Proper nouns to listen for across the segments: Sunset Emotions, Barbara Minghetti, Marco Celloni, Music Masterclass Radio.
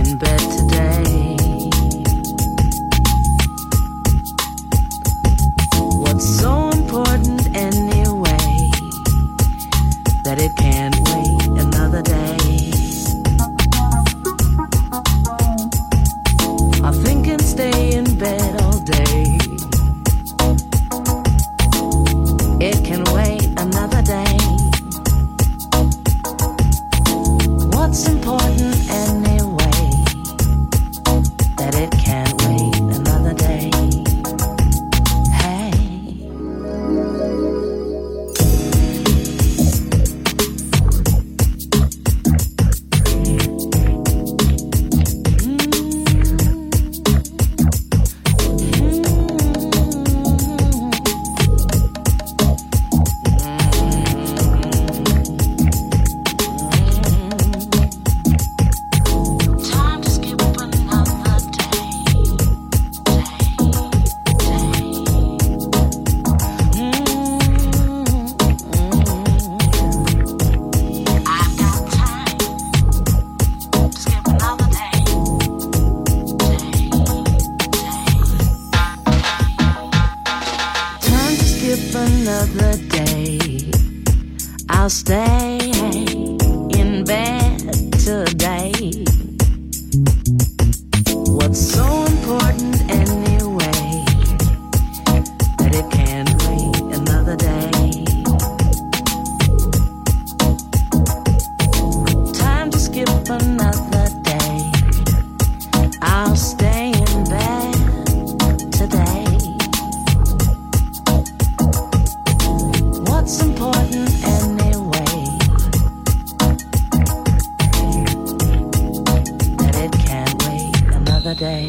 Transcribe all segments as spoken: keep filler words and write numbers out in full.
What's important anyway? I'll stay in bed today. What's so important anyway, that it can't wait another day? Time to skip another day. I'll stay in bed today. What's important anyway? Day.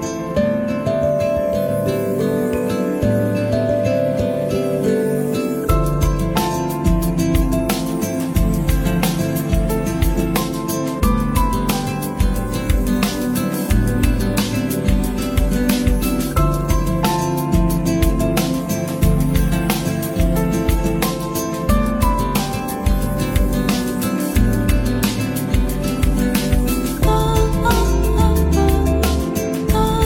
Oh,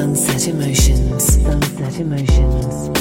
Sunset Emotions. Sunset Emotions.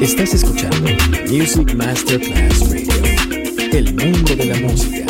Estás escuchando Music Masterclass Radio, el mundo de la música.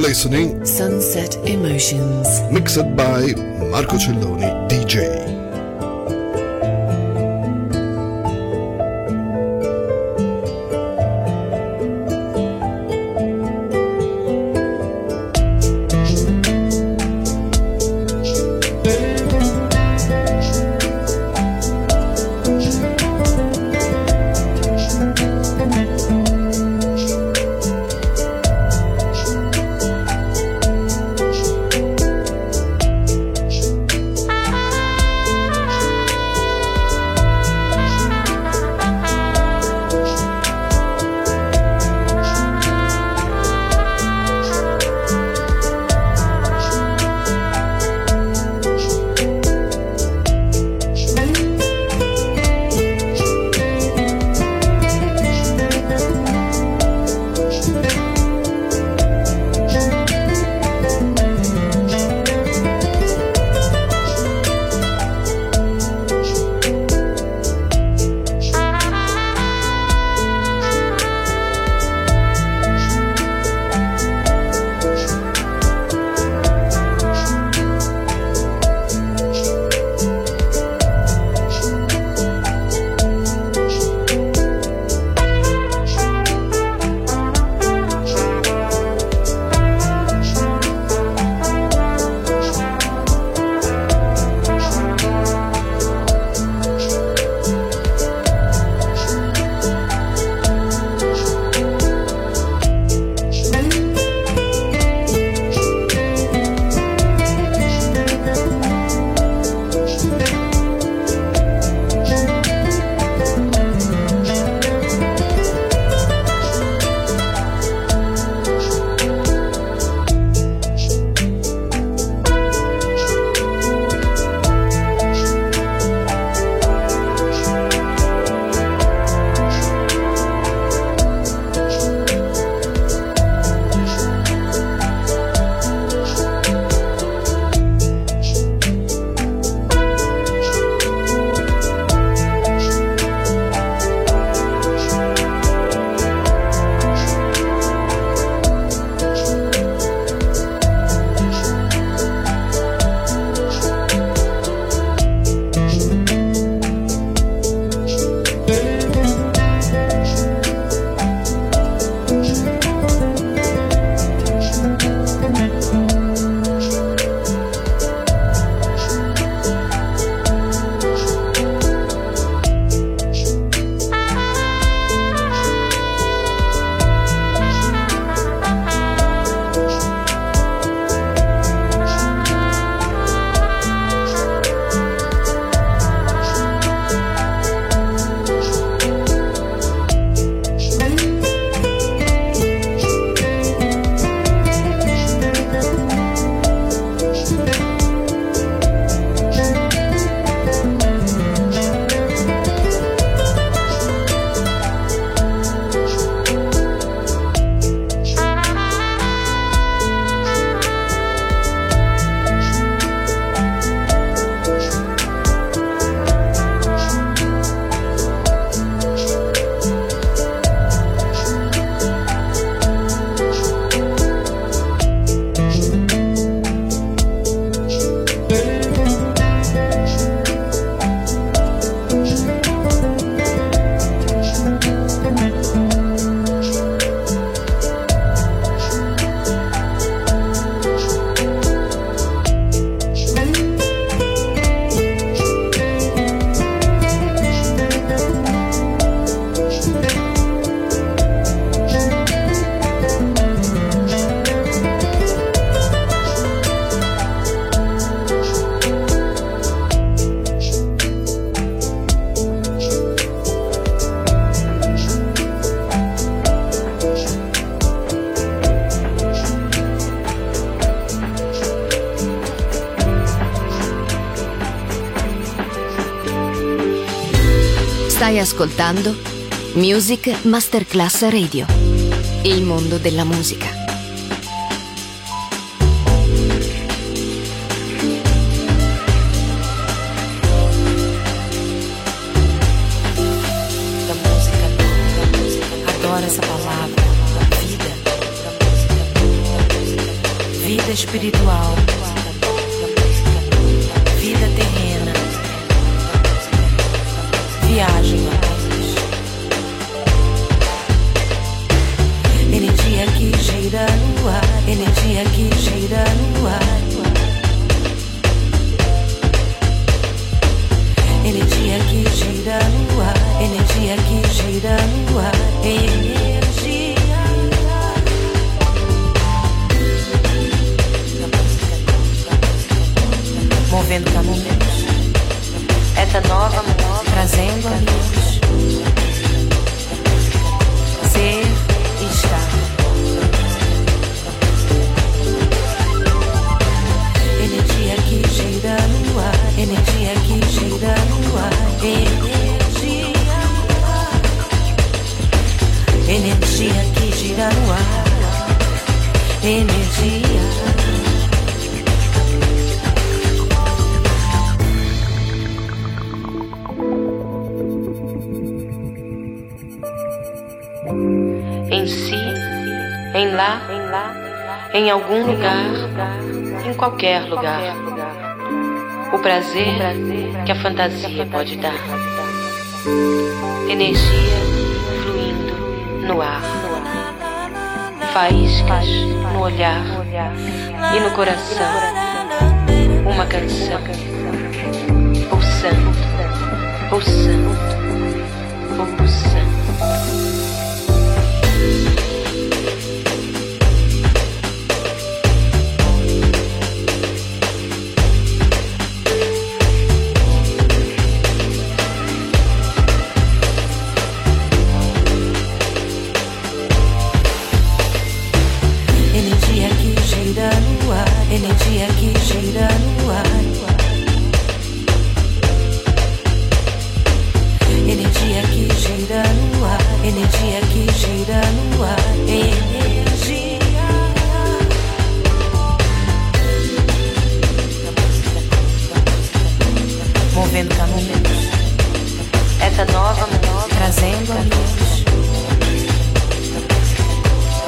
listening Sunset Emotions, mixed by Marco Celloni, D J. Stai ascoltando Music Masterclass Radio, il mondo della musica. La musica, la musica, adoro essa palavra, vida, la musica, la musica. espiritual, vida terrena, viagem, energia que gira no ar, energia que gira no ar, energia que gira no ar, energia que gira no ar, energia. Movendo caminhos, essa nova música trazendo amigos, ser e estar. Energia que gira no ar, energia que gira no ar, energia no ar, energia que gira no ar, energia. Em lá, em algum lugar, em qualquer lugar, o prazer que a fantasia pode dar, energia fluindo no ar, faíscas no olhar e no coração, uma canção pulsando, pulsando, pulsando. Energia que gira no ar, energia que gira no ar, energia que gira no ar, energia. Movendo caminhos, essa nova música trazendo amigos,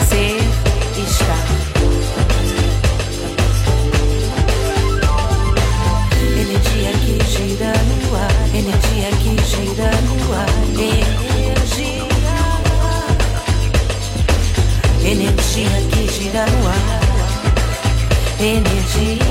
ser e estar. Energia que gira no ar, energia que gira no ar, energia no ar, energia que gira no ar, energia.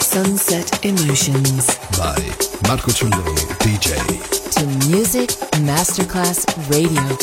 Sunset Emotions by Marco Celloni, D J, to Music Masterclass Radio.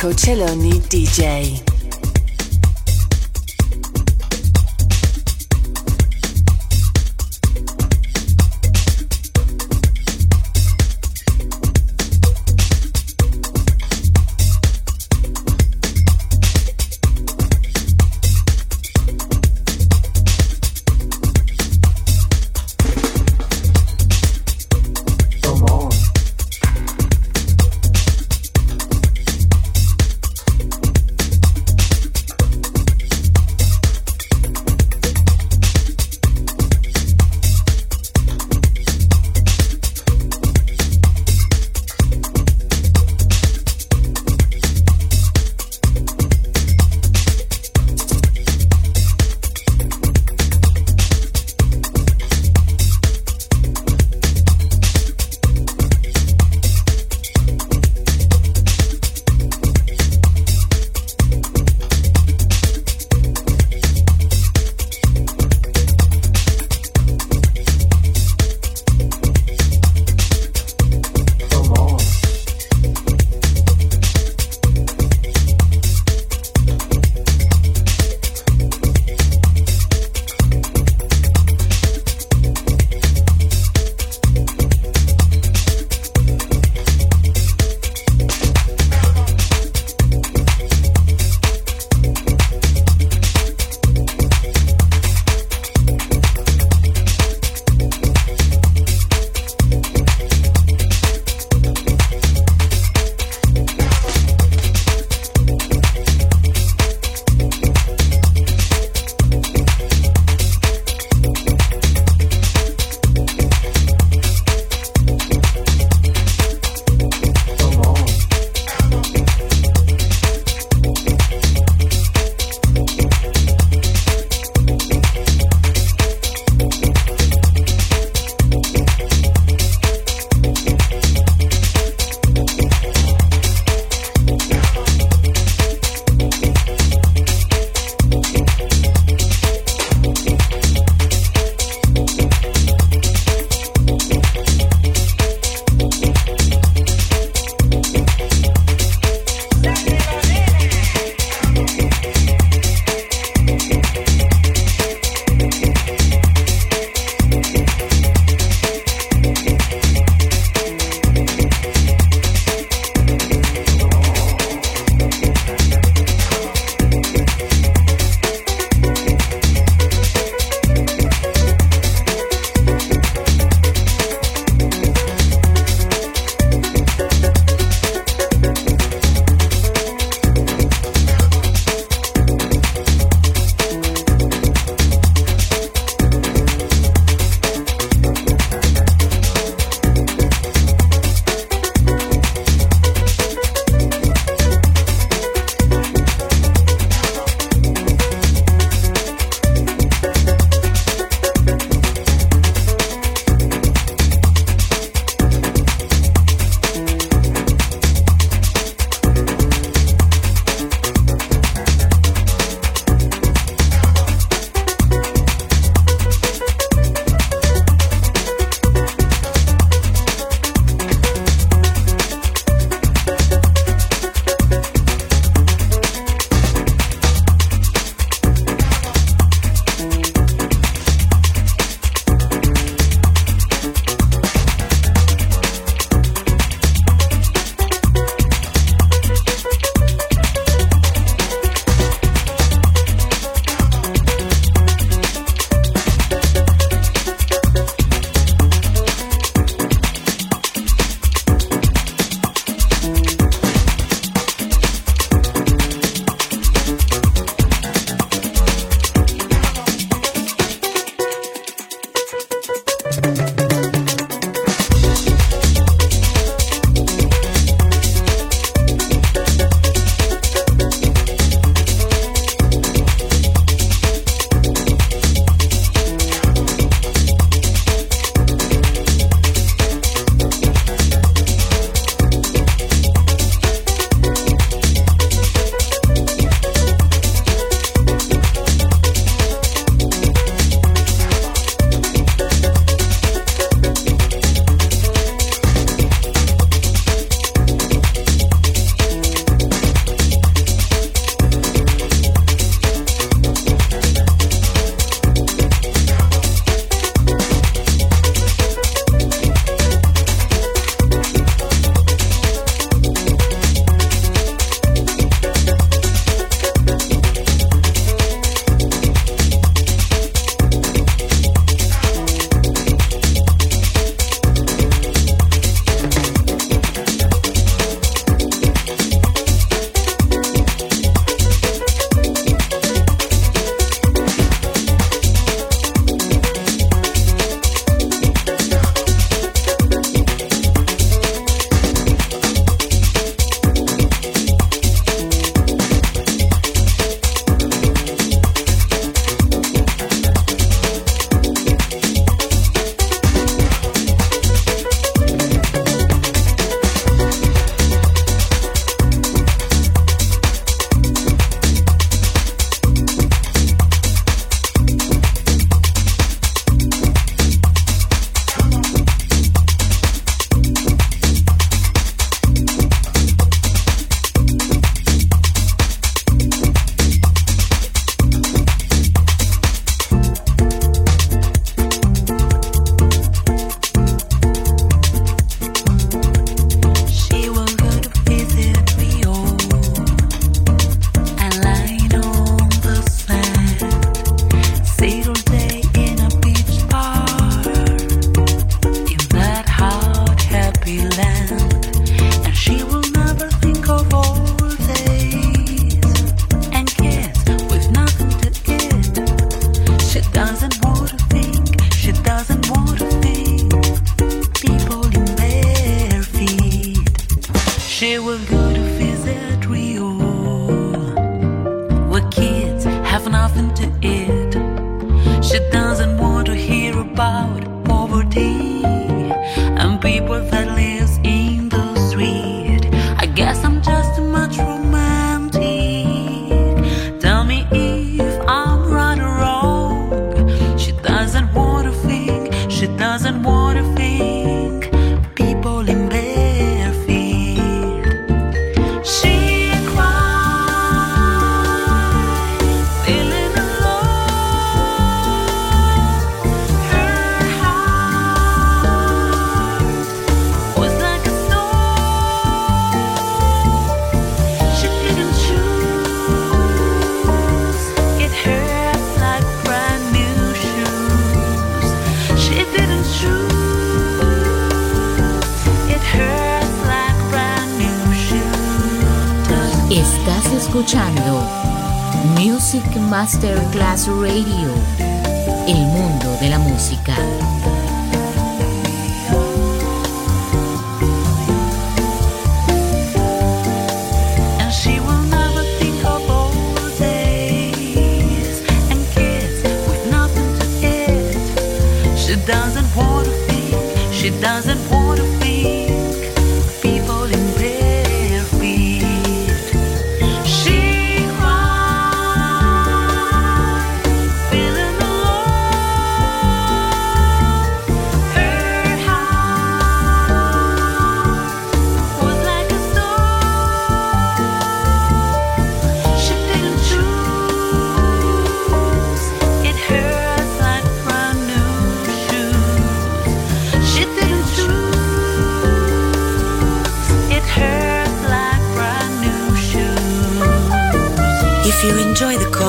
Marco Celloni D J. about poverty and people that live in the street. I guess I'm just too much romantic. Tell me if I'm right or wrong. She doesn't want to think, she doesn't want to think. People in bare feet. She cries, feeling alone. Her heart was like a stone. She didn't choose. It hurt like brand new shoes. She didn't choose. Estás escuchando Music Masterclass Radio, el mundo de la música.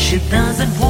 She doesn't want